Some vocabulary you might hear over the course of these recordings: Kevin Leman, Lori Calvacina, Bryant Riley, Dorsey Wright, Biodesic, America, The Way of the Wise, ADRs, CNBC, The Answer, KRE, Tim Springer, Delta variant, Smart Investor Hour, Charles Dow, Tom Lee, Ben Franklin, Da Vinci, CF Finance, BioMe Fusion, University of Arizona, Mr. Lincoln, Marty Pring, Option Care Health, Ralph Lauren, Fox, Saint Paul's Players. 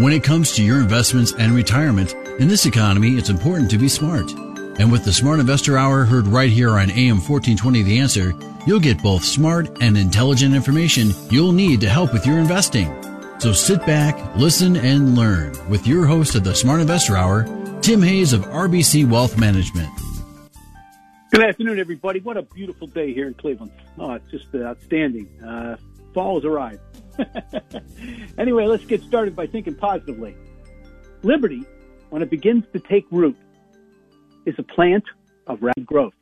When it comes to your investments and retirement, in this economy, it's important to be smart. And with the Smart Investor Hour heard right here on AM 1420 The Answer, you'll get both smart and intelligent information you'll need to help with your investing. So sit back, listen, and learn with your host of the Smart Investor Hour, Tim Hayes of RBC Wealth Management. Good afternoon, everybody. What a beautiful day here in Cleveland. Oh, it's just outstanding. Fall has arrived. Anyway, let's get started by thinking positively. Liberty, when it begins to take root, is a plant of rapid growth.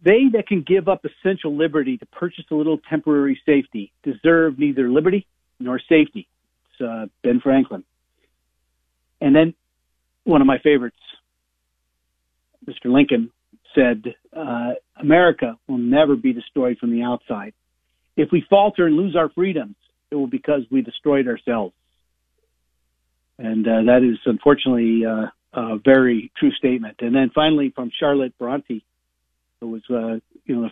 They that can give up essential liberty to purchase a little temporary safety deserve neither liberty nor safety. It's Ben Franklin. And then one of my favorites, Mr. Lincoln, said, America will never be destroyed from the outside. If we falter and lose our freedoms, it will be because we destroyed ourselves. And that is, unfortunately, a very true statement. And then finally, from Charlotte Bronte, who was the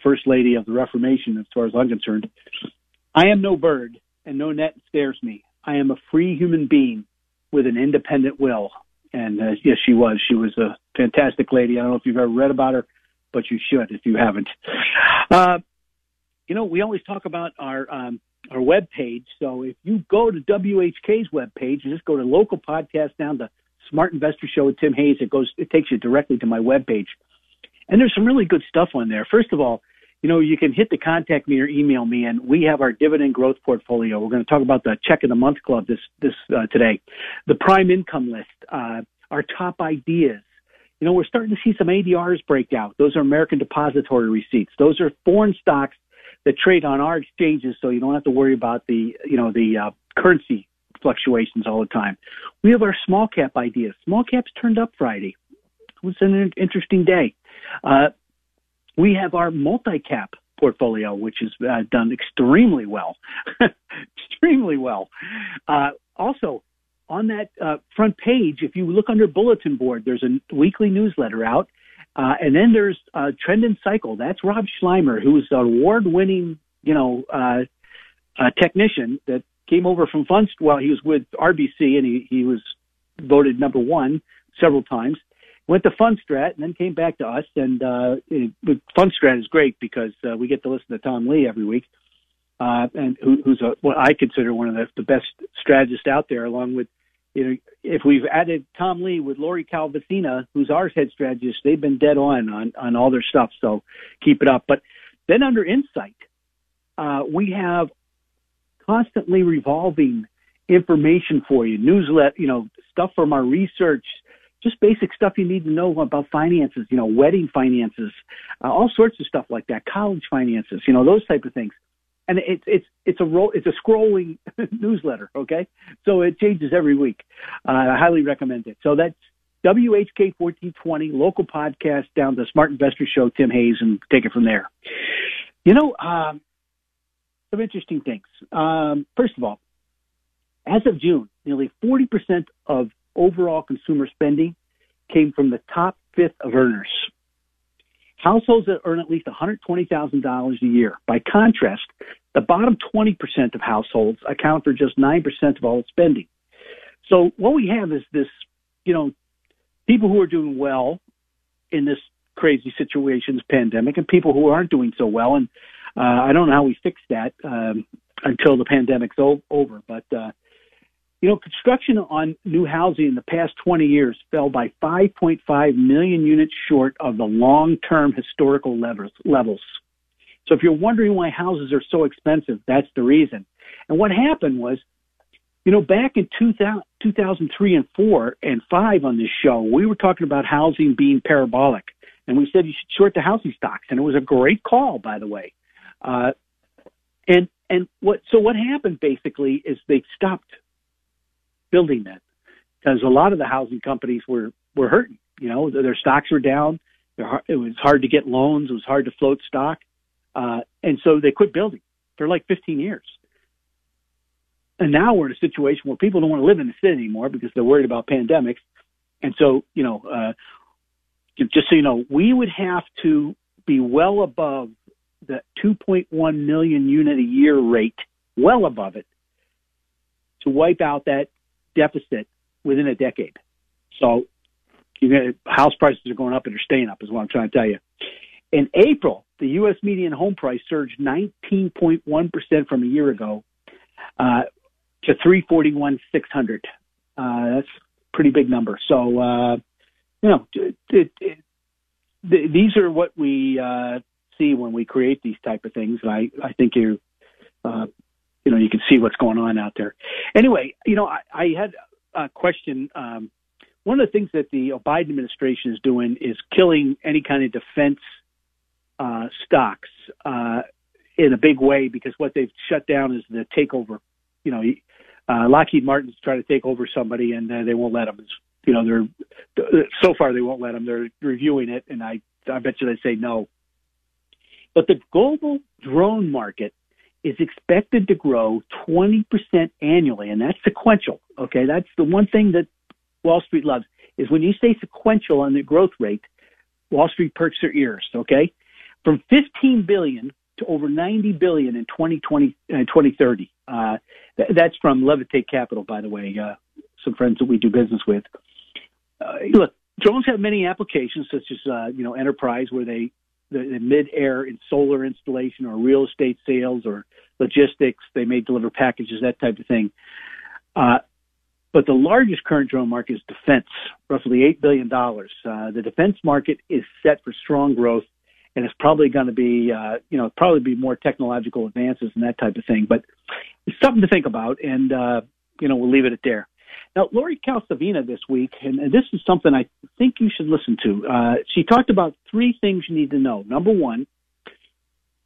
first lady of the Reformation, as far as I'm concerned, I am no bird, and no net scares me. I am a free human being with an independent will. And yes, she was. She was a fantastic lady. I don't know if you've ever read about her, but you should if you haven't. We always talk about our webpage. So if you go to WHK's webpage, you just go to local podcast down to Smart Investor Show with Tim Hayes. It takes you directly to my webpage. And there's some really good stuff on there. First of all, you can hit the contact me or email me, and we have our dividend growth portfolio. We're going to talk about the Check of the Month Club today, the Prime Income List, our top ideas. We're starting to see some ADRs break out. Those are American Depository Receipts. Those are foreign stocks that trade on our exchanges, so you don't have to worry about the currency fluctuations all the time. We have our small cap ideas. Small caps turned up Friday. It was an interesting day. We have our multi-cap portfolio, which has done extremely well. Extremely well. Also, on that front page, if you look under bulletin board, there's a weekly newsletter out. And then there's Trend and Cycle. That's Rob Schleimer, who's an award-winning, technician that came over from Fundstrat. Well, he was with RBC, and he was voted number one several times. Went to Fundstrat and then came back to us. And Fundstrat is great because we get to listen to Tom Lee every week, and who's what I consider one of the best strategists out there, along with, if we've added Tom Lee with Lori Calvacina, who's our head strategist, they've been dead on all their stuff, so keep it up. But then under Insight, we have constantly revolving information for you, newsletter, stuff from our research, just basic stuff you need to know about finances, wedding finances, all sorts of stuff like that, college finances, those type of things. And it's a scrolling newsletter, okay? So it changes every week. I highly recommend it. So that's WHK 1420, local podcast, down to Smart Investor Show, Tim Hayes, and take it from there. Some interesting things. First of all, as of June, nearly 40% of overall consumer spending came from the top fifth of earners. Households that earn at least $120,000 a year. By contrast, the bottom 20% of households account for just 9% of all spending. So what we have is this, people who are doing well in this crazy situations pandemic and people who aren't doing so well. And I don't know how we fix that until the pandemic's over. But, construction on new housing in the past 20 years fell by 5.5 million units short of the long-term historical levels. So if you're wondering why houses are so expensive, that's the reason. And what happened was, back in 2003 and 4 and 5 on this show, we were talking about housing being parabolic. And we said you should short the housing stocks. And it was a great call, by the way. And And what happened basically is they stopped building that because a lot of the housing companies were hurting. You know, their stocks were down. It was hard to get loans. It was hard to float stock. And so they quit building for like 15 years. And now we're in a situation where people don't want to live in the city anymore because they're worried about pandemics. And so, you know, just so you know, we would have to be well above the 2.1 million unit a year rate, well above it, to wipe out that deficit within a decade. So house prices are going up and they're staying up is what I'm trying to tell you. In April, the U.S. median home price surged 19.1% from a year ago to $341,600. That's a pretty big number. So, you know, these are what we see when we create these type of things. And I think you, you know, you can see what's going on out there. Anyway, you know, I had a question. One of the things that the Biden administration is doing is killing any kind of defense stocks in a big way, because what they've shut down is the takeover. You know, Lockheed Martin's trying to take over somebody, and they won't let them. It's, you know, so far they won't let them. They're reviewing it, and I bet you they say no. But the global drone market is expected to grow 20% annually, and that's sequential. Okay, that's the one thing that Wall Street loves, is when you say sequential on the growth rate, Wall Street perks their ears. Okay. From $15 billion to over $90 billion in 2020 and 2030. That's from Levitate Capital, by the way, some friends that we do business with. Look, drones have many applications, such as you know, enterprise, where they're mid-air in solar installation or real estate sales or logistics. They may deliver packages, that type of thing. But the largest current drone market is defense, roughly $8 billion. The defense market is set for strong growth. And it's probably going to be, you know, probably be more technological advances and that type of thing. But it's something to think about, and, you know, we'll leave it at there. Now, Lori Calvacina this week, and this is something I think you should listen to. She talked about three things you need to know. Number one,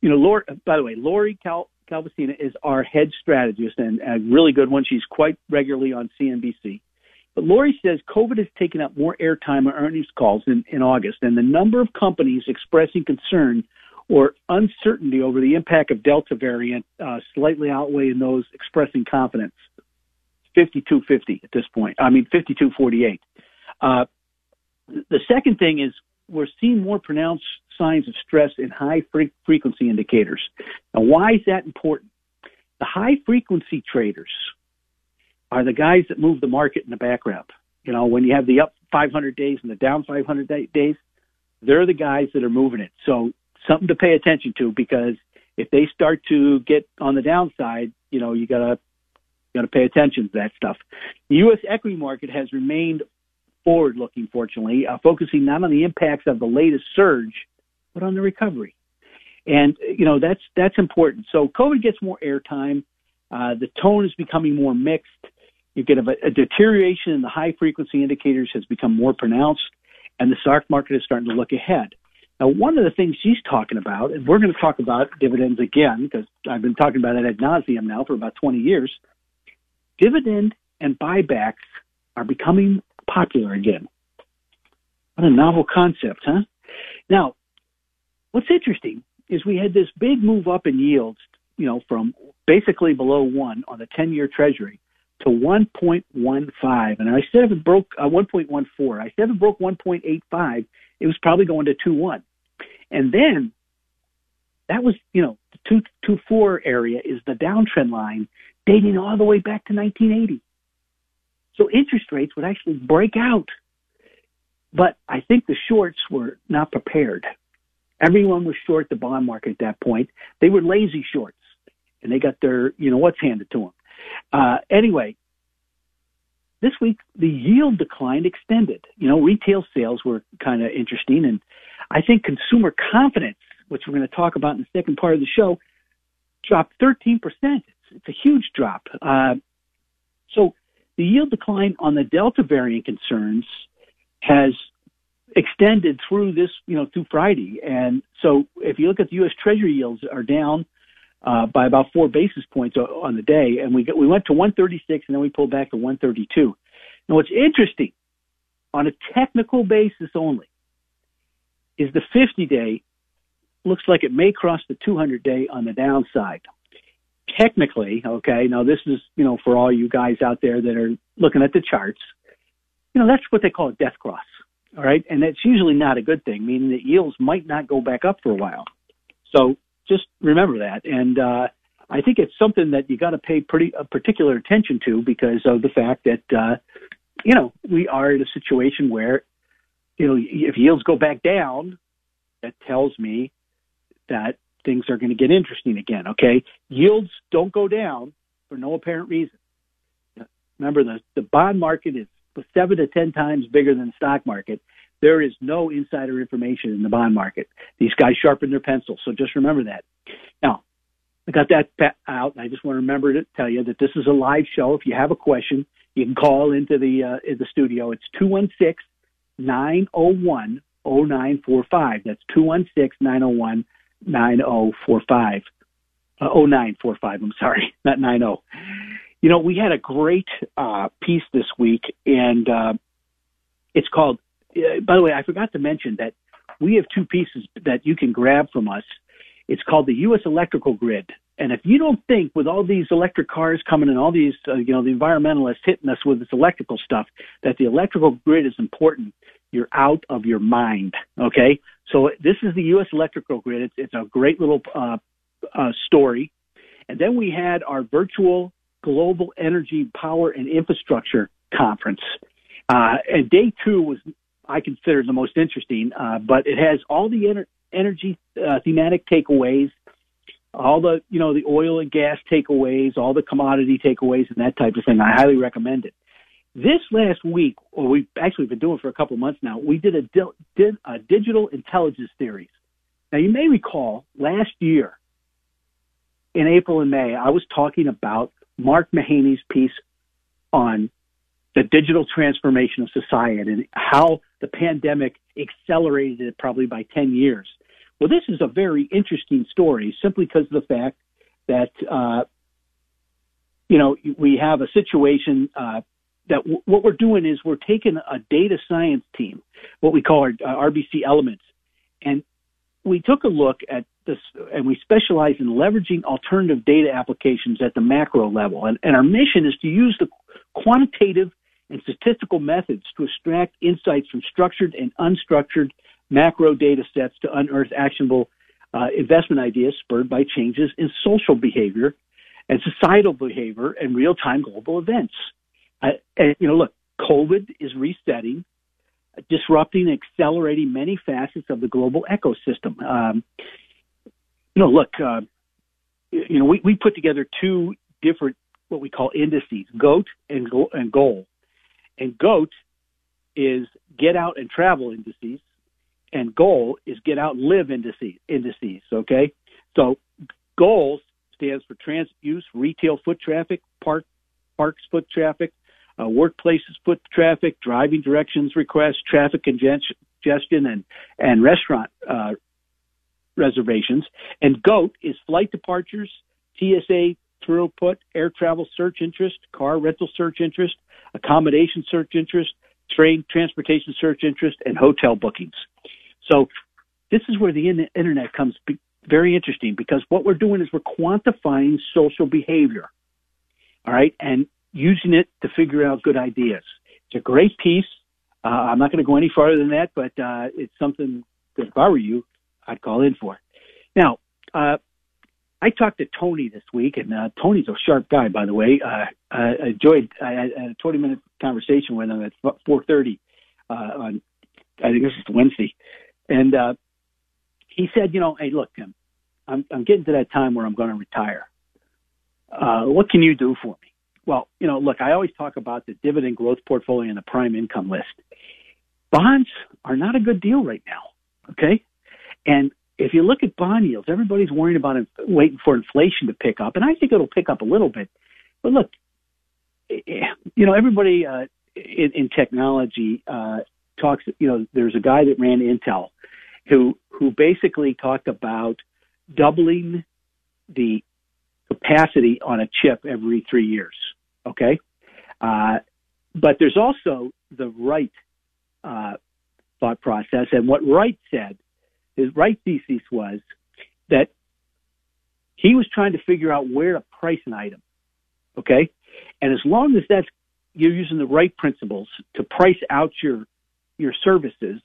you know, Lori Calvacina is our head strategist and a really good one. She's quite regularly on CNBC. But Lori says COVID has taken up more airtime on earnings calls in August, and the number of companies expressing concern or uncertainty over the impact of Delta variant slightly outweighing those expressing confidence. 52-50 at this point. I mean, 52-48. The second thing is we're seeing more pronounced signs of stress in high-frequency indicators. Now, why is that important? The high-frequency traders are the guys that move the market in the background. You know, when you have the up 500 days and the down 500 days, they're the guys that are moving it. So something to pay attention to, because if they start to get on the downside, you know, you gotta pay attention to that stuff. The U.S. equity market has remained forward-looking, fortunately, focusing not on the impacts of the latest surge, but on the recovery. And, you know, that's important. So COVID gets more airtime. The tone is becoming more mixed. You get a deterioration in the high-frequency indicators has become more pronounced, and the stock market is starting to look ahead. Now, one of the things she's talking about, and we're going to talk about dividends again, because I've been talking about it ad nauseum now for about 20 years, dividend and buybacks are becoming popular again. What a novel concept, huh? Now, what's interesting is we had this big move up in yields, you know, from basically below 1 on the 10-year Treasury to 1.15. And I said if it broke 1.14, I said if it broke 1.85, it was probably going to 2.1. And then that was, you know, the 2.24 area is the downtrend line dating all the way back to 1980. So interest rates would actually break out. But I think the shorts were not prepared. Everyone was short the bond market at that point. They were lazy shorts, and they got their, you know, what's handed to them. Anyway, this week, the yield decline extended. You know, retail sales were kind of interesting. And I think consumer confidence, which we're going to talk about in the second part of the show, dropped 13%. It's a huge drop. So the yield decline on the Delta variant concerns has extended through this, you know, through Friday. And so if you look at the U.S. Treasury yields are down by about 4 basis points on the day. And we went to 136, and then we pulled back to 132. Now, what's interesting, on a technical basis only, is the 50-day looks like it may cross the 200-day on the downside. Technically, okay, now this is, you know, for all you guys out there that are looking at the charts, you know, that's what they call a death cross, all right? And that's usually not a good thing, meaning that yields might not go back up for a while. So just remember that. And I think it's something that you got to pay particular attention to because of the fact that, you know, we are in a situation where, you know, if yields go back down, that tells me that things are going to get interesting again, okay? Yields don't go down for no apparent reason. Remember, the bond market is 7 to 10 times bigger than the stock market. There is no insider information in the bond market. These guys sharpen their pencils, so just remember that. Now, I got that out, and I just want to remember to tell you that this is a live show. If you have a question, you can call into the studio. It's 216-901-0945. That's 216-901-0945. 0945. I'm sorry, not 90. You know, we had a great piece this week, and it's called, by the way, I forgot to mention that we have two pieces that you can grab from us. It's called the U.S. Electrical Grid. And if you don't think with all these electric cars coming and all these, you know, the environmentalists hitting us with this electrical stuff, that the electrical grid is important, you're out of your mind, okay? So this is the U.S. Electrical Grid. It's a great little story. And then we had our virtual Global Energy, Power, and Infrastructure Conference. And day two was, I consider, the most interesting, but it has all the energy thematic takeaways, all the, you know, the oil and gas takeaways, all the commodity takeaways and that type of thing. I highly recommend it. This last week, or we've actually been doing for a couple months now, we did a digital intelligence series. Now, you may recall last year in April and May, I was talking about Mark Mahaney's piece on the digital transformation of society and how the pandemic accelerated it probably by 10 years. Well, this is a very interesting story simply because of the fact that, you know, we have a situation that what we're doing is we're taking a data science team, what we call our RBC elements, and we took a look at this, and we specialize in leveraging alternative data applications at the macro level. And our mission is to use the quantitative and statistical methods to extract insights from structured and unstructured macro data sets to unearth actionable investment ideas spurred by changes in social behavior and societal behavior and real-time global events. And, you know, look, COVID is resetting, disrupting, and accelerating many facets of the global ecosystem. You know, look, you know, we put together two different, what we call indices, GOAT and GOAL. And GOAT is get out and travel indices, and GOAL is get out and live indices, okay? So GOAL stands for transit use, retail foot traffic, parks foot traffic, workplaces foot traffic, driving directions requests, traffic congestion, and restaurant reservations. And GOAT is flight departures, TSA throughput, air travel search interest, car rental search interest, accommodation search interest, train transportation search interest, and hotel bookings. So this is where the internet comes very interesting, because what we're doing is we're quantifying social behavior, all right, and using it to figure out good ideas. It's a great piece. I'm not going to go any farther than that, but it's something that if I were you, I'd call in for. Now, I talked to Tony this week, and Tony's a sharp guy, by the way. I enjoyed I had a 20-minute conversation with him at 4:30 on, I think this is Wednesday. And he said, you know, hey, look, Tim, I'm getting to that time where I'm going to retire. What can you do for me? Well, you know, look, I always talk about the dividend growth portfolio and the prime income list. Bonds are not a good deal right now, okay? And if you look at bond yields, everybody's worried about waiting for inflation to pick up, and I think it'll pick up a little bit. But look, you know, everybody in technology talks, you know, there's a guy that ran Intel who basically talked about doubling the capacity on a chip every 3 years, okay? But there's also the Wright thought process. And what Wright said, his Wright thesis was that he was trying to figure out where to price an item, okay? And as long as that's you're using the right principles to price out your services,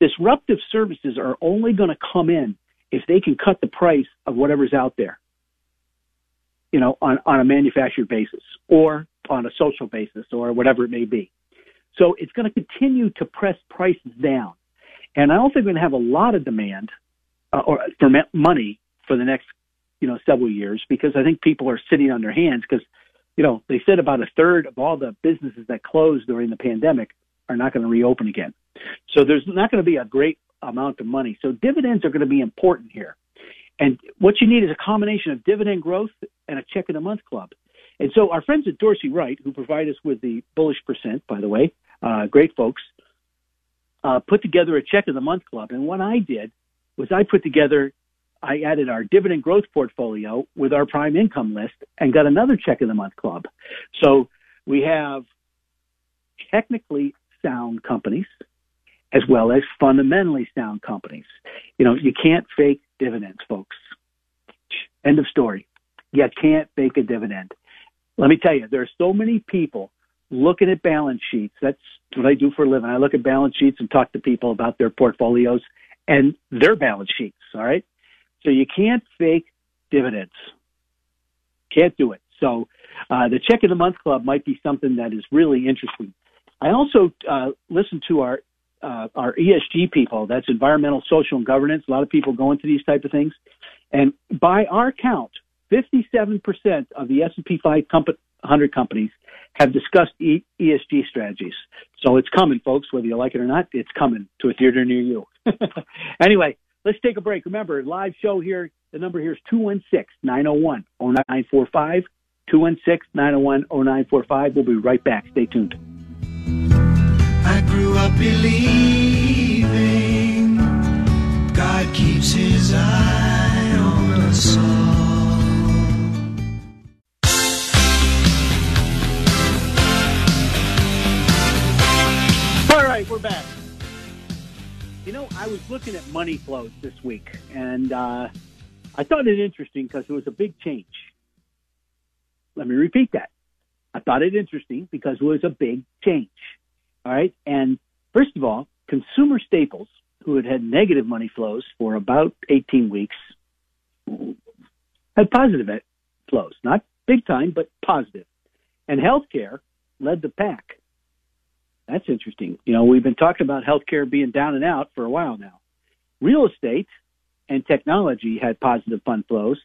disruptive services are only going to come in if they can cut the price of whatever's out there, you know, on a manufactured basis or on a social basis or whatever it may be. So it's going to continue to press prices down. And I don't think we're going to have a lot of demand for money for the next, you know, several years, because I think people are sitting on their hands because, you know, they said about a third of all the businesses that closed during the pandemic are not going to reopen again. So there's not going to be a great amount of money. So dividends are going to be important here. And what you need is a combination of dividend growth and a check in the month club. And so our friends at Dorsey Wright, who provide us with the bullish percent, by the way, great folks, put together a check in the month club. And what I did was I added our dividend growth portfolio with our prime income list and got another check in the month club. So we have technically sound companies as well as fundamentally sound companies. You know, you can't fake dividends, folks. End of story. You can't fake a dividend. Let me tell you, there are so many people looking at balance sheets. That's what I do for a living. I look at balance sheets and talk to people about their portfolios and their balance sheets, all right? So you can't fake dividends. Can't do it. So the Check of the Month Club might be something that is really interesting. I also listen to our ESG people. That's environmental, social, and governance. A lot of people go into these type of things. And by our count, 57% of the S&P 500 companies have discussed ESG strategies. So it's coming, folks, whether you like it or not. It's coming to a theater near you. Anyway. Let's take a break. Remember, live show here. The number here is 216-901-0945. 216-901-0945. We'll be right back. Stay tuned. I grew up believing God keeps his eye on us all. All right, we're back. You know, I was looking at money flows this week, and I thought it interesting because it was a big change. Let me repeat that. I thought it interesting because it was a big change, all right? And first of all, consumer staples, who had negative money flows for about 18 weeks, had positive flows. Not big time, but positive. And healthcare led the pack. That's interesting. You know, we've been talking about healthcare being down and out for a while now. Real estate and technology had positive fund flows.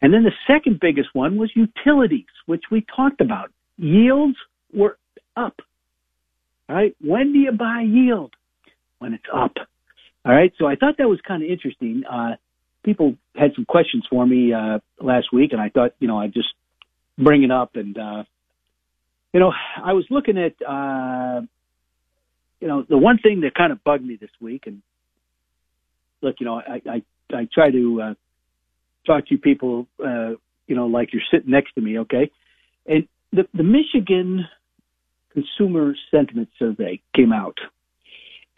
And then the second biggest one was utilities, which we talked about. Yields were up. All right. When do you buy yield? When it's up. All right. So I thought that was kind of interesting. People had some questions for me last week, and I thought, you know, I'd just bring it up. And, you know, I was looking at, you know, the one thing that kind of bugged me this week, and look, you know, I try to talk to you people, you know, like you're sitting next to me, okay? And the Michigan Consumer Sentiment Survey came out,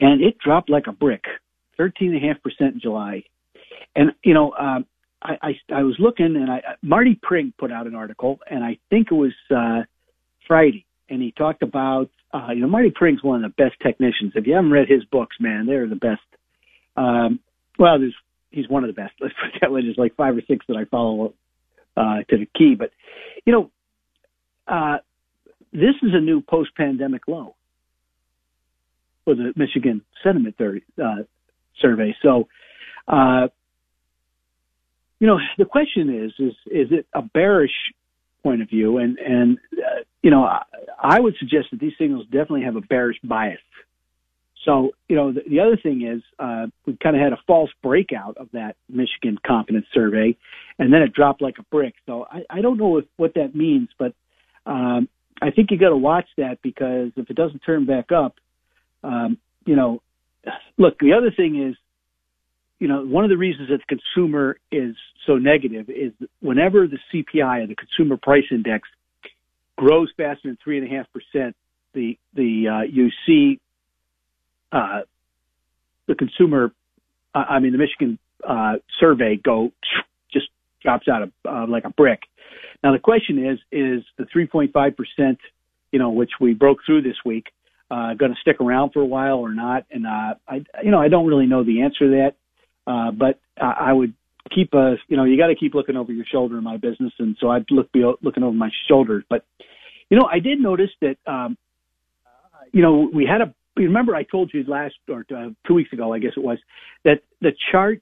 and it dropped like a brick, 13.5% in July. And, you know, I was looking, and Marty Pring put out an article, and I think it was Friday, and he talked about, you know, Marty Pring's one of the best technicians. If you haven't read his books, man, they're the best. Well, he's one of the best. Let's put it that way. There's like five or six that I follow to the key. But, you know, this is a new post-pandemic low for the Michigan Sentiment Survey. So, you know, the question is it a bearish point of view? And you know, I would suggest that these signals definitely have a bearish bias. So, you know, the other thing is we kind of had a false breakout of that Michigan confidence survey, and then it dropped like a brick. So I don't know what that means, but I think you got to watch that, because if it doesn't turn back up, you know, look, the other thing is you know, one of the reasons that the consumer is so negative is whenever the CPI, or the consumer price index, grows faster than 3.5%, you see the consumer, the Michigan survey go just drops out of like a brick. Now the question is the 3.5%, you know, which we broke through this week, going to stick around for a while or not? And I don't really know the answer to that. But I would keep you got to keep looking over your shoulder in my business, and so I'd be looking over my shoulder. But you know, I did notice that we had remember I told you last or 2 weeks ago, I guess it was, that the chart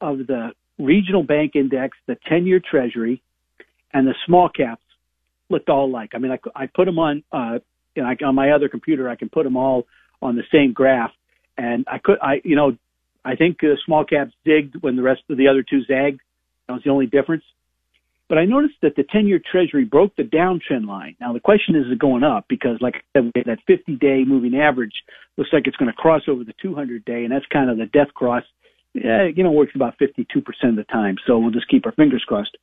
of the regional bank index, the 10-year Treasury, and the small caps looked all alike. I mean, I put them on on my other computer. I can put them all on the same graph, and I think small caps zigged when the rest of the other two zagged. That was the only difference. But I noticed that the 10-year Treasury broke the downtrend line. Now, the question is it going up? Because, like I said, that 50-day moving average looks like it's going to cross over the 200-day, and that's kind of the death cross. Works about 52% of the time, so we'll just keep our fingers crossed.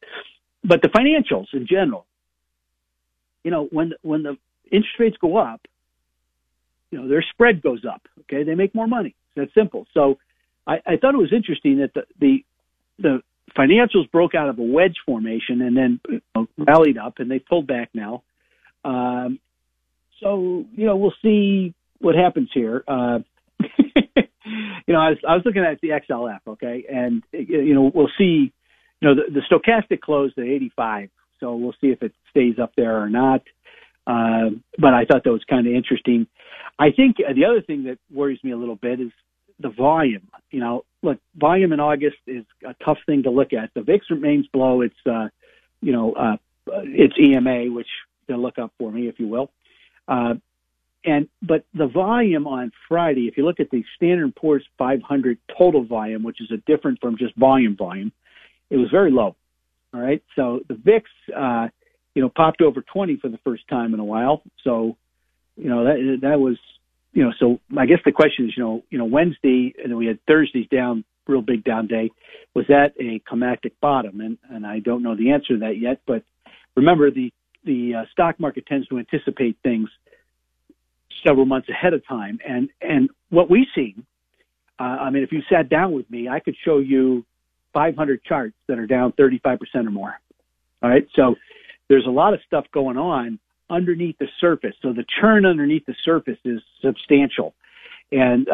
But the financials in general, you know, when the interest rates go up, you know, their spread goes up, okay? They make more money. It's that simple. So I thought it was interesting that the financials broke out of a wedge formation and then rallied up, and they pulled back now. We'll see what happens here. I was looking at the XLF, okay, and we'll see. The stochastic closed at 85, so we'll see if it stays up there or not. But I thought that was kind of interesting. I think the other thing that worries me a little bit is the volume. You know, look, volume in August is a tough thing to look at. The VIX remains below its EMA, which they'll look up for me, if you will. But the volume on Friday, if you look at the Standard & Poor's 500 total volume, which is a different from just volume, it was very low. All right. So the VIX, popped over 20 for the first time in a while. So, that was, so I guess the question is, Wednesday, and then we had Thursday's down, real big down day. Was that a climactic bottom? And I don't know the answer to that yet. But remember, the stock market tends to anticipate things several months ahead of time. And what we see, if you sat down with me, I could show you 500 charts that are down 35% or more. All right. So there's a lot of stuff going on underneath the surface. So the churn underneath the surface is substantial. And,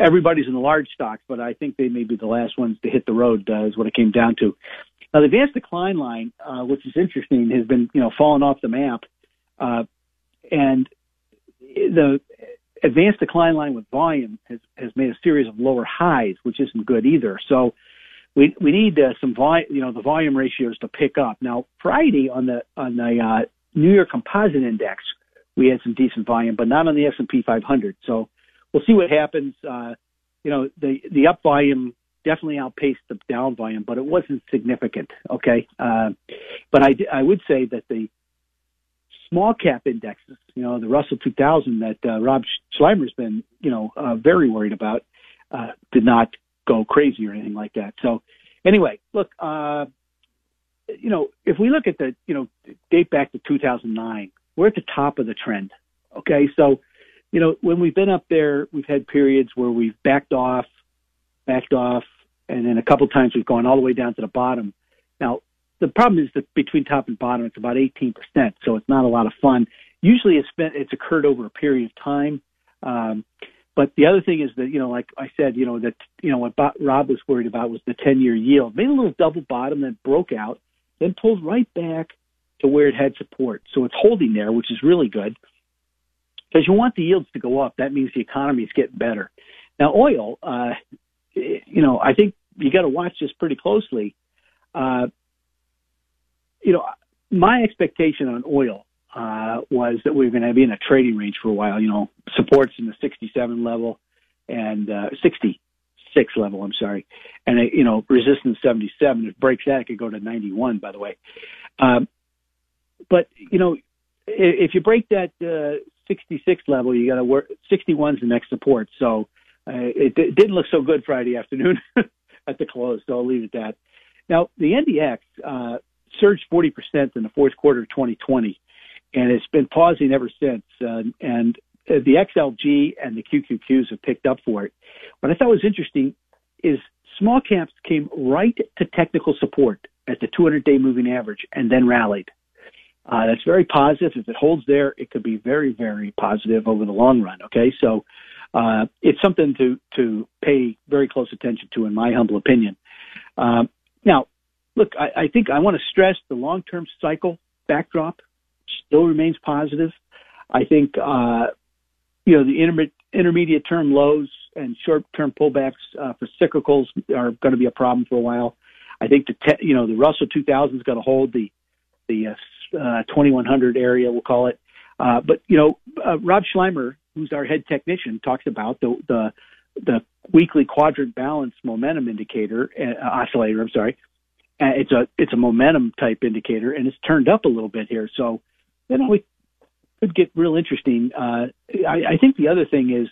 everybody's in the large stocks, but I think they may be the last ones to hit the road is what it came down to. Now, the advanced decline line, which is interesting, has been, falling off the map. And the advanced decline line with volume has made a series of lower highs, which isn't good either. So we need some volume, the volume ratios to pick up. Now, Friday on the New York Composite Index, we had some decent volume, but not on the S&P 500. So we'll see what happens. The up volume definitely outpaced the down volume, but it wasn't significant. Okay, but I would say that the small cap indexes, the Russell 2000 that Rob Schleimer's been, very worried about, did not go crazy or anything like that. So anyway, look, if we look at the, date back to 2009, we're at the top of the trend. Okay. So, when we've been up there, we've had periods where we've backed off. And then a couple of times we've gone all the way down to the bottom. Now, the problem is that between top and bottom, it's about 18%. So it's not a lot of fun. Usually it's occurred over a period of time. But the other thing is that, like I said, what Rob was worried about was the 10-year yield. Made a little double bottom that broke out, then pulled right back to where it had support. So it's holding there, which is really good because you want the yields to go up. That means the economy is getting better. Now, oil, I think you got to watch this pretty closely. My expectation on oil was that we're going to be in a trading range for a while, supports in the 67 level and 66 level, I'm sorry. And, resistance 77, if it breaks that, it could go to 91, by the way. But, if you break that 66 level, you got to work, 61 is the next support. So It didn't look so good Friday afternoon at the close, so I'll leave it at that. Now, the NDX surged 40% in the fourth quarter of 2020, and it's been pausing ever since. And the XLG and the QQQs have picked up for it. What I thought was interesting is small caps came right to technical support at the 200-day moving average and then rallied. That's very positive. If it holds there, it could be very, very positive over the long run. Okay, so it's something to pay very close attention to, in my humble opinion. Now, look, I think I want to stress the long-term cycle backdrop still remains positive. I think the intermediate-term lows and short-term pullbacks for cyclicals are going to be a problem for a while. I think the Russell 2000 is going to hold the 2100 area, we'll call it. But Rob Schleimer, who's our head technician, talks about the weekly quadrant balance momentum indicator, oscillator, I'm sorry. It's a momentum type indicator, and it's turned up a little bit here. So, we could get real interesting. I think the other thing is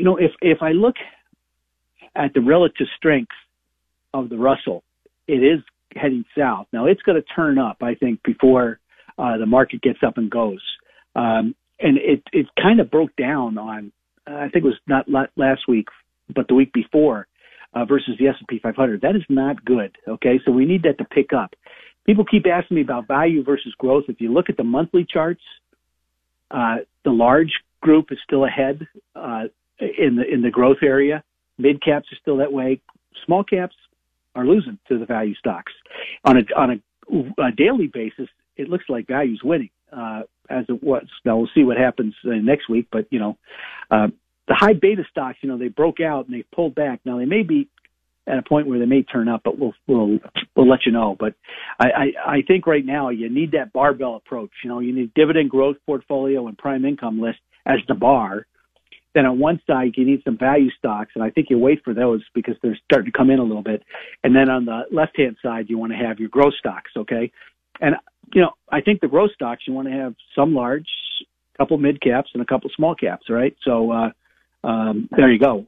if I look at the relative strength of the Russell, it is heading south. Now, it's going to turn up, I think, before the market gets up and goes. And it kind of broke down on, I think it was not last week, but the week before versus the S&P 500. That is not good, okay? So we need that to pick up. People keep asking me about value versus growth. If you look at the monthly charts, the large group is still ahead in the growth area. Mid caps are still that way. Small caps are losing to the value stocks. On a daily basis, it looks like value's winning as it was. Now we'll see what happens next week, but the high beta stocks, they broke out and they pulled back. Now they may be at a point where they may turn up, but we'll let you know. But I think right now you need that barbell approach. You need dividend growth portfolio and prime income list as the bar. Then on one side, you need some value stocks, and I think you wait for those because they're starting to come in a little bit. And then on the left-hand side, you want to have your growth stocks, okay? And, I think the growth stocks, you want to have some large, a couple mid-caps, and a couple small-caps, right? So there you go.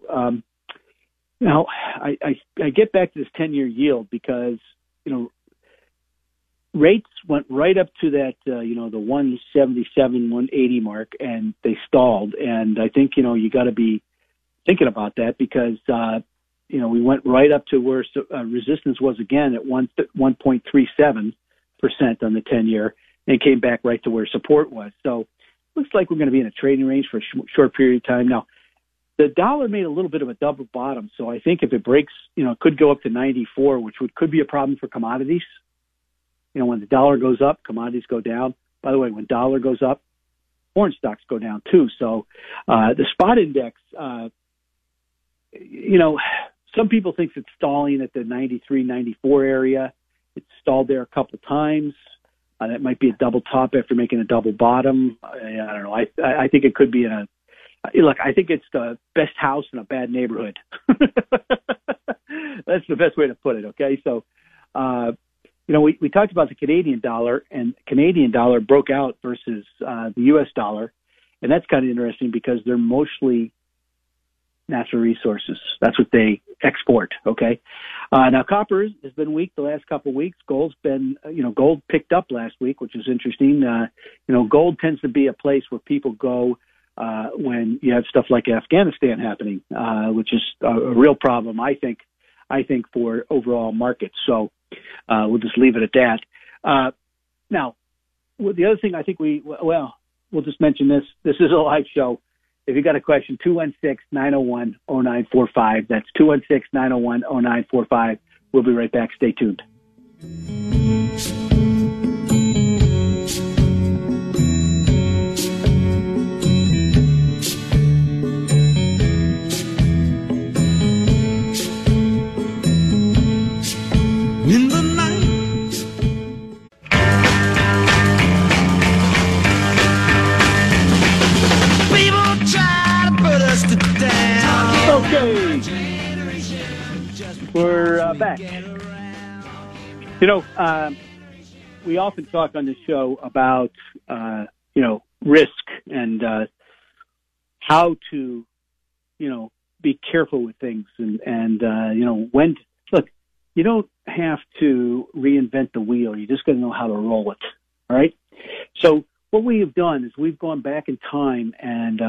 Now, I get back to this 10-year yield because, rates went right up to that, the 177, 180 mark, and they stalled. And I think, you got to be thinking about that because, we went right up to where resistance was again at 1.37% on the 10-year and came back right to where support was. So looks like we're going to be in a trading range for a short period of time. Now, the dollar made a little bit of a double bottom. So I think if it breaks, it could go up to 94, which could be a problem for commodities. When the dollar goes up, commodities go down. By the way, when dollar goes up, foreign stocks go down too. So the spot index, some people think it's stalling at the 93, 94 area. It's stalled there a couple times. That might be a double top after making a double bottom. I don't know. I think it could be I think it's the best house in a bad neighborhood. That's the best way to put it, okay? So, we talked about the Canadian dollar, and the Canadian dollar broke out versus the U.S. dollar, and that's kind of interesting because they're mostly natural resources. That's what they export, okay? Now, copper has been weak the last couple of weeks. Gold's been, gold picked up last week, which is interesting. Gold tends to be a place where people go when you have stuff like Afghanistan happening, which is a real problem, I think for overall markets. So, we'll just leave it at that. Now, the other thing I think we'll just mention this. This is a live show. If you got a question, 216-901-0945. That's 216-901-0945. We'll be right back. Stay tuned. We're back. We often talk on this show about, risk and how to be careful with things and when. Look, you don't have to reinvent the wheel. You just got to know how to roll it. All right. So what we have done is we've gone back in time and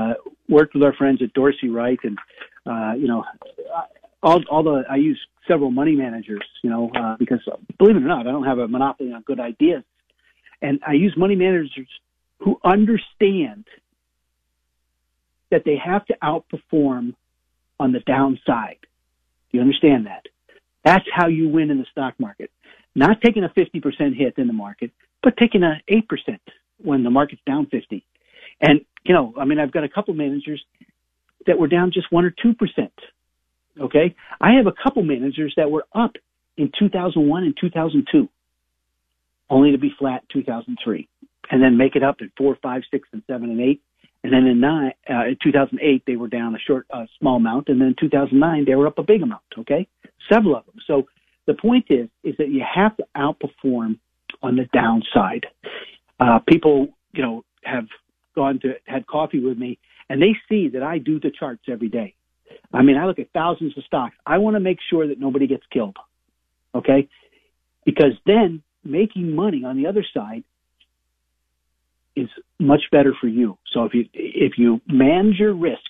worked with our friends at Dorsey Wright and I use several money managers, because believe it or not, I don't have a monopoly on good ideas, and I use money managers who understand that they have to outperform on the downside. Do you understand that? That's how you win in the stock market. Not taking a 50% hit in the market, but taking an 8% when the market's down 50. And, I've got a couple managers that were down just 1 or 2%. Okay? I have a couple managers that were up in 2001 and 2002, only to be flat in 2003, and then make it up in 4, 5, 6, and 7, and 8. And then in 2008, they were down a small amount. And then in 2009, they were up a big amount, okay? Several of them. So the point is that you have to outperform on the downside. People, have had coffee with me, and they see that I do the charts every day. I mean, I look at thousands of stocks. I want to make sure that nobody gets killed, okay? Because then making money on the other side is much better for you. So if you manage your risk,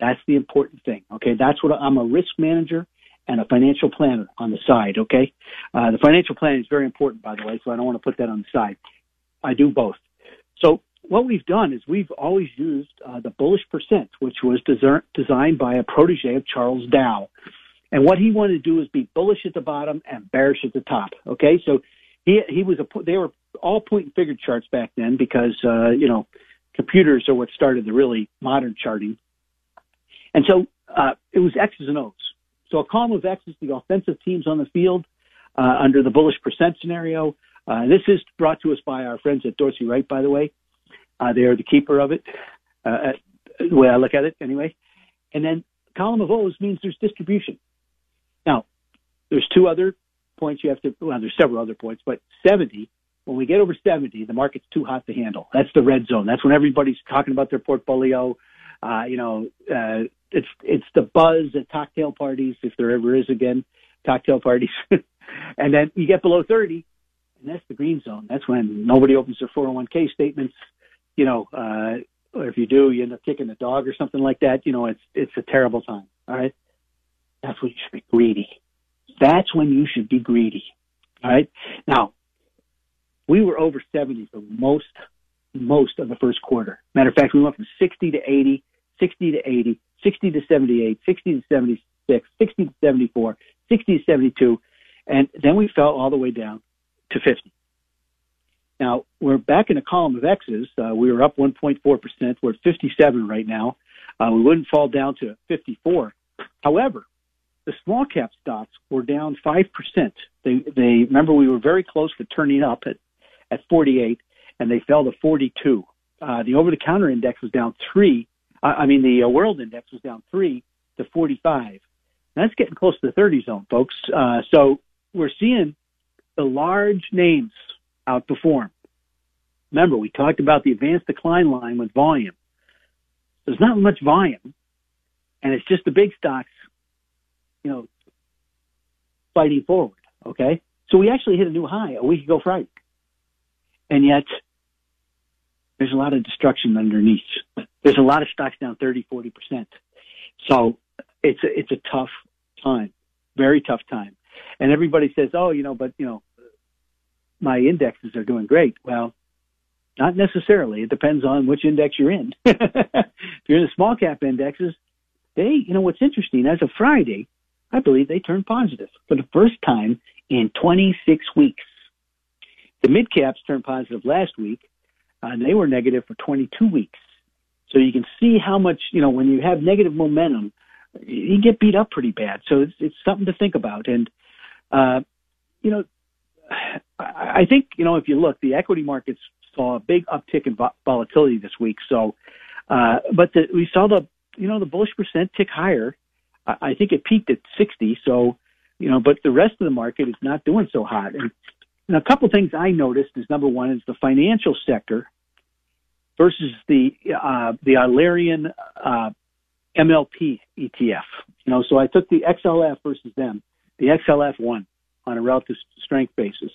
that's the important thing. Okay, that's what I'm a risk manager and a financial planner on the side. Okay, the financial planning is very important, by the way. So I don't want to put that on the side. I do both. So what we've done is we've always used the bullish percent, which was designed by a protege of Charles Dow, and what he wanted to do is be bullish at the bottom and bearish at the top. Okay, so they were all point and figure charts back then because, computers are what started the really modern charting. And so it was X's and O's. So a column of X's, the offensive teams on the field under the bullish percent scenario. This is brought to us by our friends at Dorsey Wright, by the way. They are the keeper of it, the way I look at it anyway. And then column of O's means there's distribution. Now, there's two other points you have to, there's several other points, but 70. When we get over 70, the market's too hot to handle. That's the red zone. That's when everybody's talking about their portfolio. It's the buzz at cocktail parties, if there ever is again, cocktail parties. And then you get below 30, and that's the green zone. That's when nobody opens their 401k statements. Or if you do, you end up kicking the dog or something like that. It's a terrible time. All right, that's when you should be greedy. That's when you should be greedy. All right, now. We were over 70 for most of the first quarter. Matter of fact, we went from 60 to 80, 60 to 80, 60 to 78, 60 to 76, 60 to 74, 60 to 72, and then we fell all the way down to 50. Now, we're back in a column of X's. We were up 1.4%. We're at 57 right now. We wouldn't fall down to 54. However, the small cap stocks were down 5%. They remember we were very close to turning up at 48, and they fell to 42. The over-the-counter index was down 3. The world index was down 3 to 45. That's getting close to the 30 zone, folks. So we're seeing the large names outperform. Remember, we talked about the advanced decline line with volume. There's not much volume, and it's just the big stocks, fighting forward, okay? So we actually hit a new high a week ago Friday. And yet, there's a lot of destruction underneath. There's a lot of stocks down 30, 40%. So it's a tough time, very tough time. And everybody says, my indexes are doing great. Well, not necessarily. It depends on which index you're in. If you're in the small cap indexes, what's interesting, as of Friday, I believe they turned positive for the first time in 26 weeks. The mid-caps turned positive last week, and they were negative for 22 weeks. So you can see how much, when you have negative momentum, you get beat up pretty bad. So it's something to think about. And, I think, if you look, the equity markets saw a big uptick in volatility this week. So, but we saw the bullish percent tick higher. I think it peaked at 60. So, but the rest of the market is not doing so hot. And a couple things I noticed is, number one, is the financial sector versus the Eulerian MLP ETF. You know, so I took the XLF versus them. The XLF won on a relative strength basis.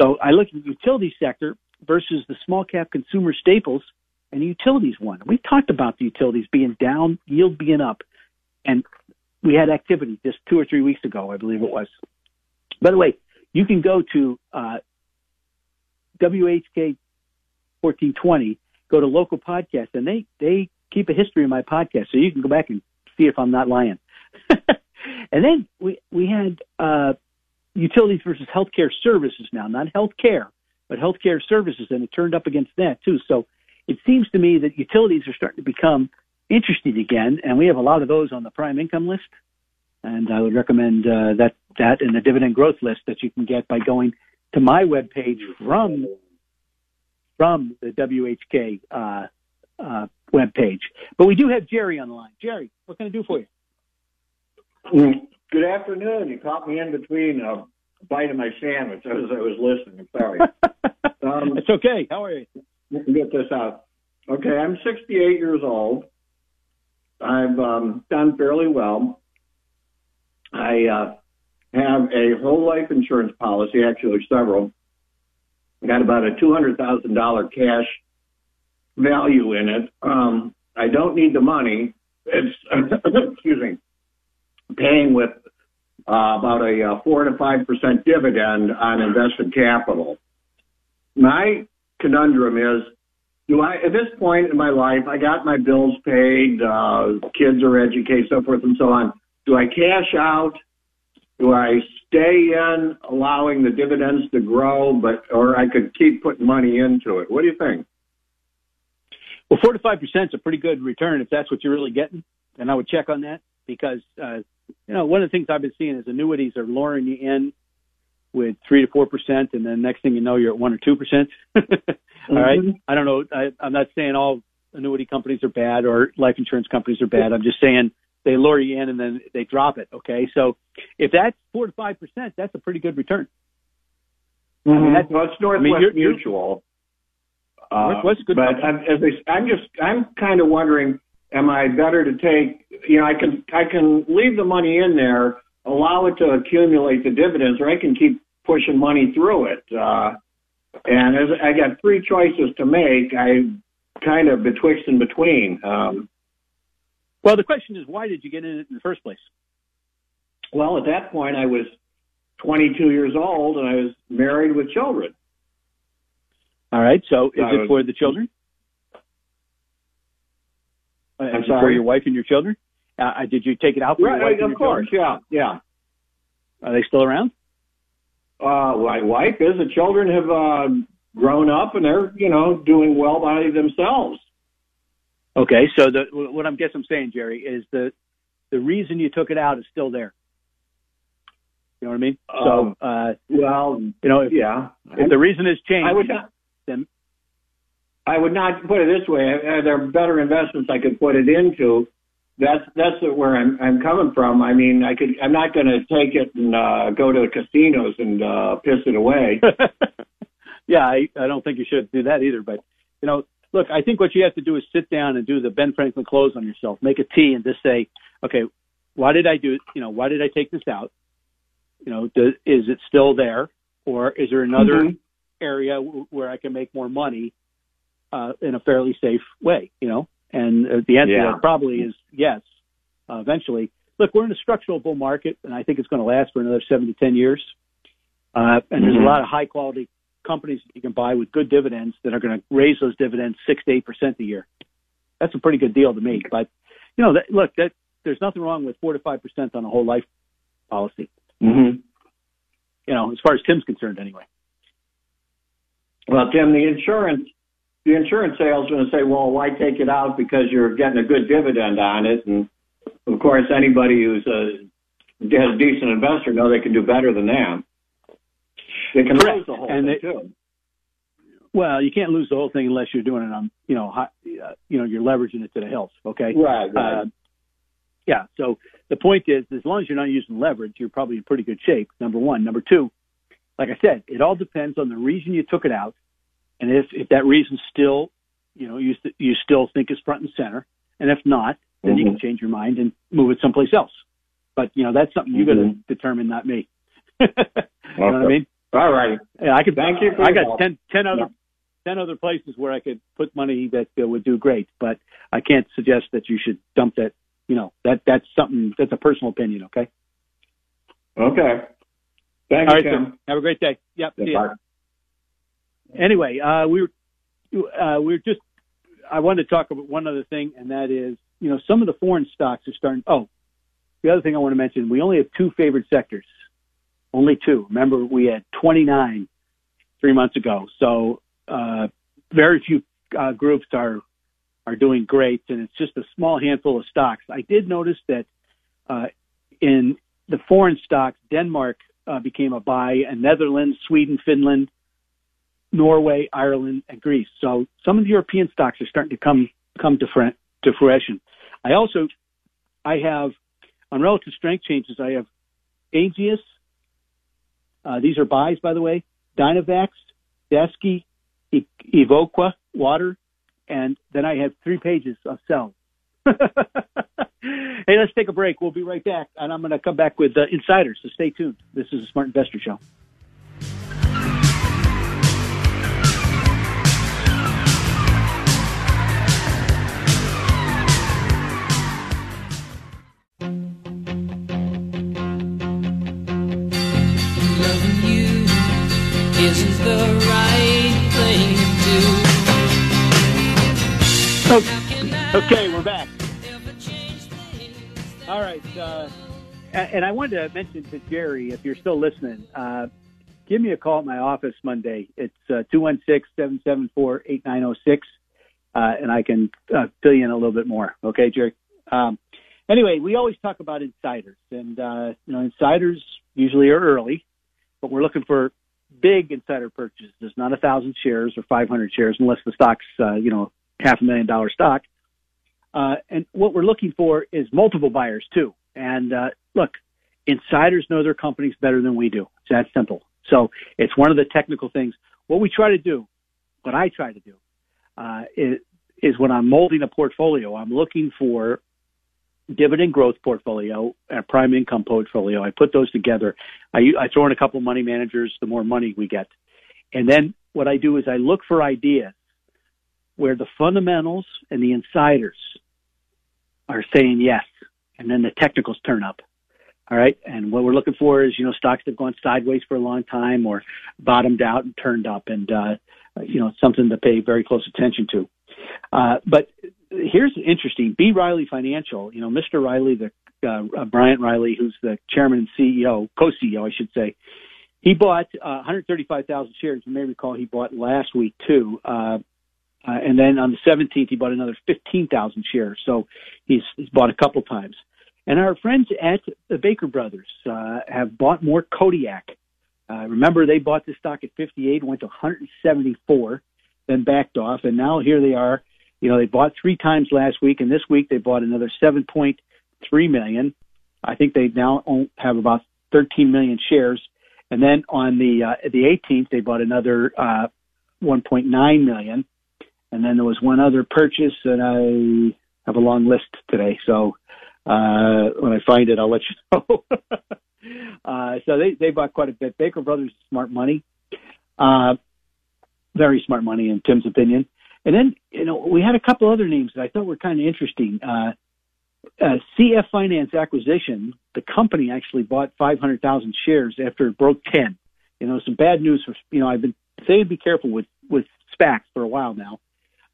So I looked at the utility sector versus the small cap consumer staples, and the utilities won. We talked about the utilities being down, yield being up, and we had activity just 2 or 3 weeks ago, I believe it was. By the way, you can go to WHK 1420, go to local podcast, and they keep a history of my podcast, so you can go back and see if I'm not lying. And then we had utilities versus healthcare services now, not healthcare, but healthcare services, and it turned up against that too. So it seems to me that utilities are starting to become interesting again, and we have a lot of those on the prime income list. And I would recommend that and the dividend growth list that you can get by going to my webpage from the WHK webpage. But we do have Jerry on the line. Jerry, what can I do for you? Good afternoon. You caught me in between a bite of my sandwich as I was listening. I'm sorry. It's okay. How are you? Let me get this out. Okay, I'm 68 years old. I've done fairly well. I have a whole life insurance policy, actually several. I got about a $200,000 cash value in it. I don't need the money. It's, excuse me, paying with about a 4 to 5% dividend on invested capital. My conundrum is, do I, at this point in my life, I got my bills paid, kids are educated, so forth and so on. Do I cash out? Do I stay in, allowing the dividends to grow, or I could keep putting money into it? What do you think? Well, 4 to 5% is a pretty good return if that's what you're really getting, and I would check on that because, you know, one of the things I've been seeing is annuities are luring you in with 3 to 4%, and then next thing you know, you're at 1 or 2%. All right? I don't know. I'm not saying all annuity companies are bad or life insurance companies are bad. I'm just saying they lure you in and then they drop it. Okay, so if that's 4 to 5%, that's a pretty good return. I mean, that's, well, it's Northwest Mutual. Northwest, good. But I'm kind of wondering: am I better to take? You know, I can leave the money in there, allow it to accumulate the dividends, or I can keep pushing money through it. And as I got three choices to make, I'm kind of betwixt and between. Well, the question is, why did you get in it in the first place? Well, at that point, I was 22 years old, and I was married with children. All right. So is it for the children? I'm sorry? For your wife and your children? Did you take it out for your wife and your children? Of course, yeah. Are they still around? My wife is. The children have grown up, and they're, you know, doing well by themselves. Okay, so what I guess I'm saying, Jerry, is the reason you took it out is still there. You know what I mean? If the reason has changed, I would not put it this way. There are better investments I could put it into. That's where I'm coming from. I mean, I'm not going to take it and go to casinos and piss it away. Yeah, I don't think you should do that either. But you know. Look, I think what you have to do is sit down and do the Ben Franklin close on yourself. Make a tea and just say, okay, why did I do? You know, why did I take this out? You know, is it still there, or is there another area where I can make more money in a fairly safe way? You know, and the answer to that probably is yes. Eventually, look, we're in a structural bull market, and I think it's going to last for another 7 to 10 years. And there's a lot of high quality companies that you can buy with good dividends that are going to raise those dividends 6 to 8% a year. That's a pretty good deal to me. But, you know, there's nothing wrong with 4 to 5% on a whole life policy. Mm-hmm. You know, as far as Tim's concerned anyway. Well, Tim, the insurance salesman will say, well, why take it out? Because you're getting a good dividend on it. And, of course, anybody who's a decent investor knows they can do better than that. They can lose the whole thing too. Well, you can't lose the whole thing unless you're doing it on, you know, high, you're leveraging it to the hills. Okay, right. Yeah. So the point is, as long as you're not using leverage, you're probably in pretty good shape. Number one. Number two, like I said, it all depends on the reason you took it out, and if that reason still, you know, you still think is front and center, and if not, then you can change your mind and move it someplace else. But, you know, that's something you're going to determine, not me. You know what I mean? All right. Yeah, I could, thank you. I got 10 other places where I could put money that would do great, but I can't suggest that you should dump that. You know, that's something, that's a personal opinion, okay? Okay. Thank you, Tim. Sir. Have a great day. Yep. Yeah, see you. Anyway, I wanted to talk about one other thing, and that is, you know, some of the foreign stocks are starting. Oh, the other thing I want to mention, we only have two favored sectors. Only two. Remember, we had 29 3 months ago. So very few groups are doing great, and it's just a small handful of stocks. I did notice that in the foreign stocks, Denmark became a buy, and Netherlands, Sweden, Finland, Norway, Ireland, and Greece. So some of the European stocks are starting to come to fruition. I have, on relative strength changes, I have Ageas. These are buys, by the way. Dynavax, Dasky, Evoqua, Water, and then I have three pages of sell. Hey, let's take a break. We'll be right back, and I'm going to come back with insiders, so stay tuned. This is the Smart Investor Show. Isn't the right thing to do. Okay, we're back. All right. And I wanted to mention to Jerry, if you're still listening, give me a call at my office Monday. It's 216-774-8906, and I can fill you in a little bit more. Okay, Jerry? Anyway, we always talk about insiders, and insiders usually are early, but we're looking for big insider purchases. There's not 1,000 shares or 500 shares, unless the stock's, $500,000 stock. And what we're looking for is multiple buyers, too. And look, insiders know their companies better than we do. It's that simple. So it's one of the technical things. What I try to do, is when I'm molding a portfolio, I'm looking for dividend growth portfolio, a prime income portfolio. I put those together. I throw in a couple of money managers, the more money we get. And then what I do is I look for ideas where the fundamentals and the insiders are saying yes, and then the technicals turn up. All right. And what we're looking for is, stocks that have gone sideways for a long time or bottomed out and turned up, and, something to pay very close attention to. But here's interesting. B. Riley Financial, Mr. Riley, Bryant Riley, who's the chairman and co-CEO, I should say, he bought 135,000 shares. You may recall he bought last week too. And then on the 17th, he bought another 15,000 shares. So he's bought a couple times. And our friends at the Baker Brothers have bought more Kodiak. Remember, they bought this stock at 58, went to 174, then backed off. And now here they are. They bought three times last week, and this week they bought another $7.3 million. I think they now have about 13 million shares. And then on the 18th, they bought another $1.9 million. And then there was one other purchase, and I have a long list today. So when I find it, I'll let you know. So they bought quite a bit. Baker Brothers, smart money, very smart money in Tim's opinion. And then, we had a couple other names that I thought were kind of interesting. CF Finance Acquisition, the company actually bought 500,000 shares after it broke 10. Some bad news for, I've been saying be careful with SPACs for a while now.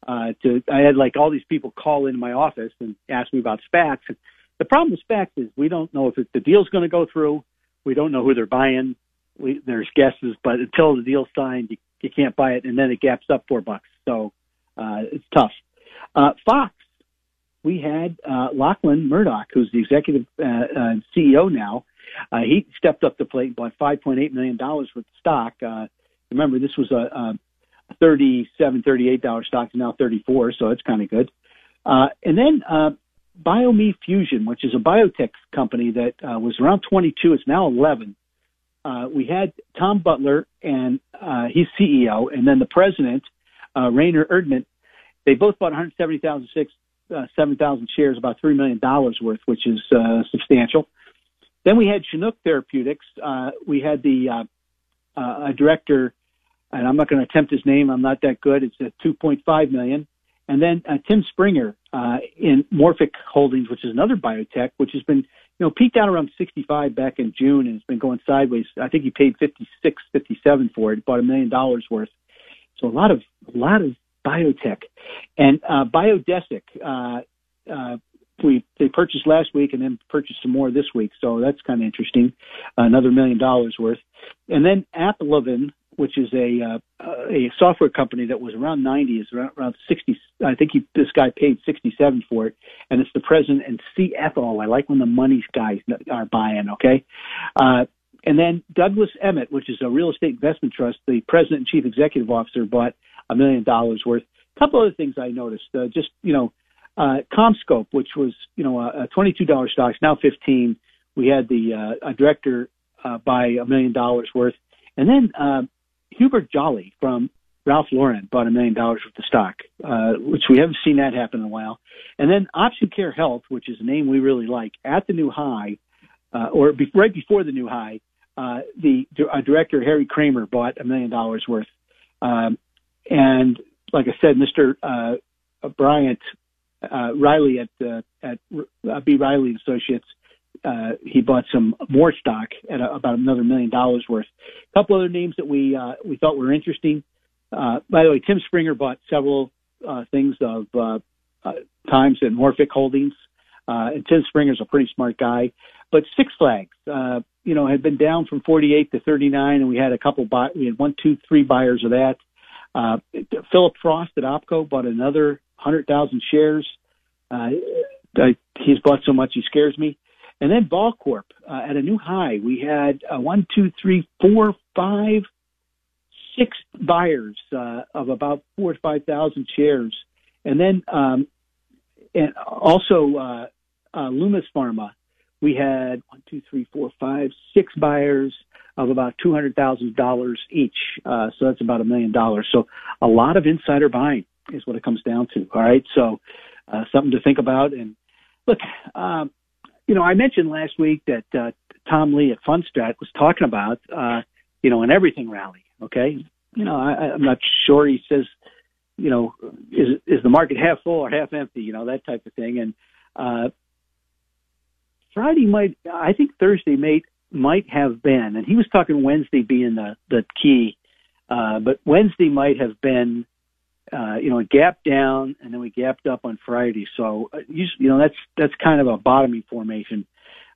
I had all these people call into my office and ask me about SPACs. And the problem with SPACs is we don't know if the deal's going to go through. We don't know who they're buying. There's guesses, but until the deal's signed, you can't buy it, and then it gaps up $4. So it's tough. Fox, we had Lachlan Murdoch, who's the executive CEO now. He stepped up the plate and bought $5.8 million worth of stock. Remember, this was a $37, $38 stock, and now $34, so it's kind of good. And then BioMe Fusion, which is a biotech company that was around 22. It's now 11. We had Tom Butler, and he's CEO, and then the president, Rainer Erdmann. They both bought 170,000 7,000 shares, about $3 million worth, which is substantial. Then we had Chinook Therapeutics. We had a director, and I'm not going to attempt his name. I'm not that good. It's at $2.5 million. And then Tim Springer in Morphic Holdings, which is another biotech, which has been, peaked out around 65 back in June, and it's been going sideways. I think he paid 56, 57 for it, about $1 million worth. So a lot of biotech. And Biodesic, they purchased last week and then purchased some more this week. So that's kind of interesting, another $1 million worth. And then Applovin, which is a software company that was around 90, is around 60. I think this guy paid 67 for it, and it's the president and CFO. I like when the money guys are buying, okay? And then Douglas Emmett, which is a real estate investment trust, the president and chief executive officer bought $1 million worth. A couple other things I noticed, CommScope, which was, a $22 stock, it's now 15. We had a director buy $1 million worth. And then Hubert Jolly from Ralph Lauren bought $1 million worth of stock, which we haven't seen that happen in a while. And then Option Care Health, which is a name we really like, at the new high, right before the new high, director Harry Kramer bought $1 million worth. And like I said, Mr. Bryant Riley at B. Riley Associates, he bought some more stock at about another $1 million worth. A couple other names that we thought were interesting. By the way, Tim Springer bought several things of times at Morphic Holdings. And Tim Springer's a pretty smart guy. But Six Flags, had been down from 48 to 39, and we had we had 1, 2, 3 buyers of that. Philip Frost at OpCo bought another 100,000 shares. He's bought so much he scares me. And then Ballcorp at a new high. We had 1, 2, 3, 4, 5, 6 buyers of about 4,000 to 5,000 shares. And then Lumis Pharma. We had 1, 2, 3, 4, 5, 6 buyers of about $200,000 each. So that's about $1 million. So a lot of insider buying is what it comes down to. All right. So something to think about. And look, I mentioned last week that Tom Lee at Fundstrat was talking about, an everything rally. Okay. I'm not sure he says, is the market half full or half empty, that type of thing. And, Friday Thursday might have been, and he was talking Wednesday being the key, but Wednesday might have been, a gap down, and then we gapped up on Friday. So, that's kind of a bottoming formation.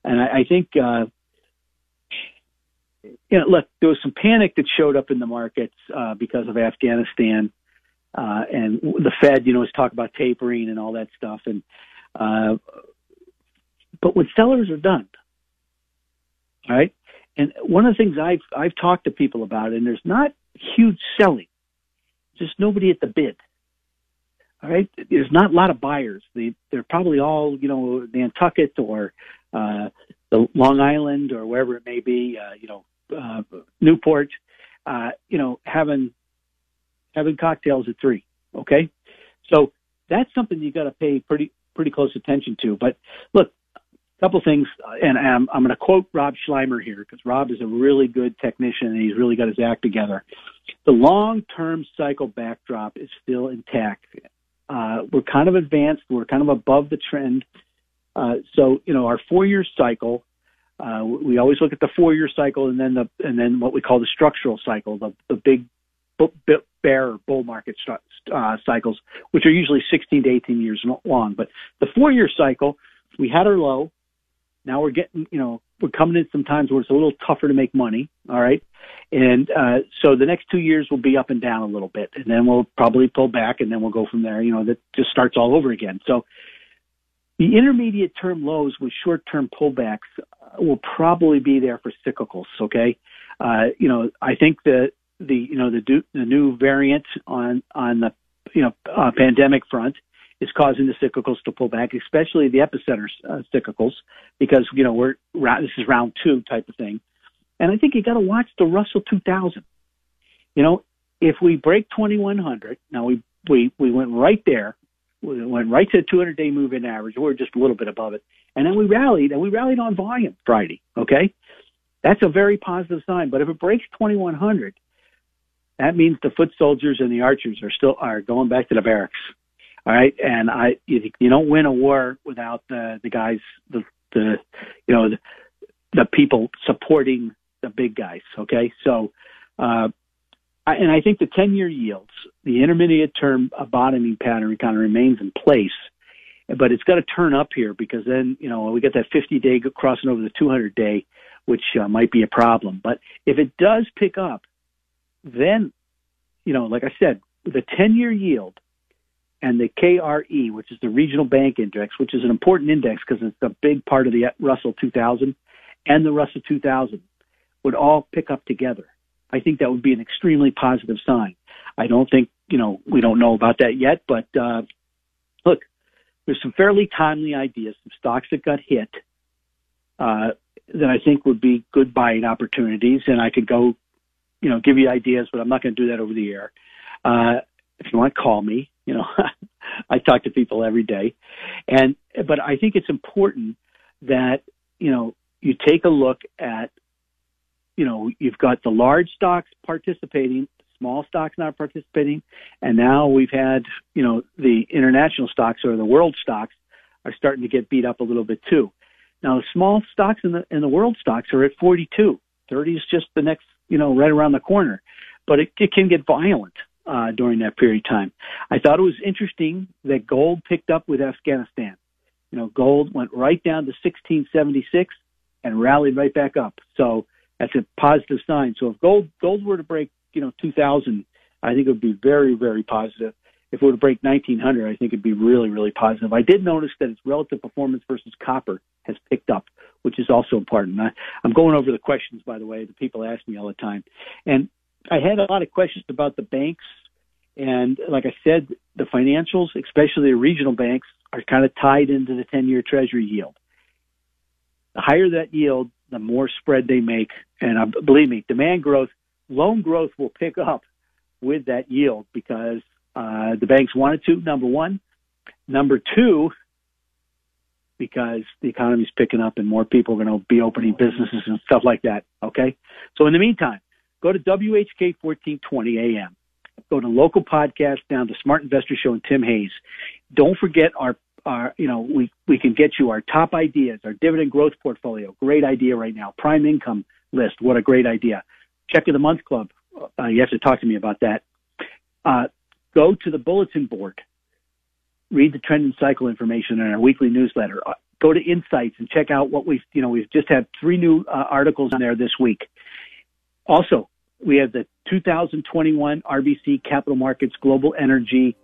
And I think, there was some panic that showed up in the markets because of Afghanistan and the Fed, was talking about tapering and all that stuff. And, but when sellers are done, all right, and one of the things I've talked to people about, and there's not huge selling, just nobody at the bid, all right? There's not a lot of buyers. They're probably all, Nantucket or the Long Island or wherever it may be, Newport, having cocktails at 3, okay? So that's something you got to pay pretty close attention to. But look, couple things, and I'm going to quote Rob Schleimer here because Rob is a really good technician and he's really got his act together. The long-term cycle backdrop is still intact. We're kind of advanced. We're kind of above the trend. So our four-year cycle, we always look at the four-year cycle and then what we call the structural cycle, the big bear or bull market cycles, which are usually 16 to 18 years long. But the four-year cycle, we had our low. Now we're getting, we're coming in sometimes where it's a little tougher to make money, all right? And so the next 2 years will be up and down a little bit, and then we'll probably pull back, and then we'll go from there. That just starts all over again. So the intermediate-term lows with short-term pullbacks will probably be there for cyclicals, okay? I think the new variant on the, pandemic front is causing the cyclicals to pull back, especially the epicenter cyclicals, because this is round 2 type of thing, and I think you got to watch the Russell 2000. If we break 2100, now we went right there, We went right to the 200-day moving average. We were just a little bit above it. And then we rallied, and we rallied on volume Friday, okay? That's a very positive sign. But if it breaks 2,100, that means the foot soldiers and the archers are going back to the barracks, all right? And you don't win a war without the guys, the people supporting the big guys, okay? So, and I think the 10-year yields, the intermediate-term bottoming pattern kind of remains in place, but it's got to turn up here because then, we got that 50-day crossing over the 200-day, which might be a problem. But if it does pick up, then, like I said, the 10-year yield and the KRE, which is the Regional Bank Index, which is an important index because it's a big part of the Russell 2000 and the Russell 2000, would all pick up together. I think that would be an extremely positive sign. I don't think, we don't know about that yet, but look, there's some fairly timely ideas, some stocks that got hit that I think would be good buying opportunities, and I could go, give you ideas, but I'm not going to do that over the air. If you want, call me. I talk to people every day, but I think it's important that you take a look at. You've got the large stocks participating, small stocks not participating, and now we've had, the international stocks or the world stocks are starting to get beat up a little bit too. Now, the small stocks and the world stocks are at 42. 30 is just the next, right around the corner. But it can get violent during that period of time. I thought it was interesting that gold picked up with Afghanistan. Gold went right down to 1676 and rallied right back up. So, that's a positive sign. So if gold were to break, 2,000, I think it would be very, very positive. If it were to break 1,900, I think it'd be really, really positive. I did notice that its relative performance versus copper has picked up, which is also important. I'm going over the questions, by the way, that people ask me all the time. And I had a lot of questions about the banks. And like I said, the financials, especially the regional banks, are kind of tied into the 10-year Treasury yield. The higher that yield, the more spread they make. And believe me, demand growth, loan growth will pick up with that yield because the banks wanted to, number one. Number two, because the economy's picking up and more people are going to be opening businesses and stuff like that, okay? So in the meantime, go to WHK 1420 AM. Go to local podcast, down to Smart Investor Show and Tim Hayes. Don't forget we can get you our top ideas, our dividend growth portfolio. Great idea right now. Prime income list. What a great idea. Check of the month club. You have to talk to me about that. Go to the bulletin board. Read the trend and cycle information in our weekly newsletter. Go to Insights and check out what we've just had 3 new articles on there this week. Also, we have the 2021 RBC Capital Markets Global Energy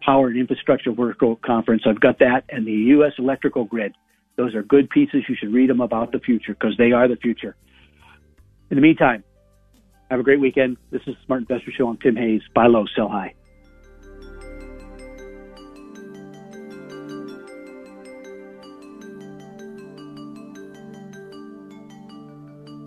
Power and Infrastructure Vertical Conference. I've got that, and the U.S. Electrical Grid. Those are good pieces. You should read them about the future because they are the future. In the meantime, have a great weekend. This is the Smart Investor Show. I'm Tim Hayes. Buy low, sell high.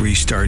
3-star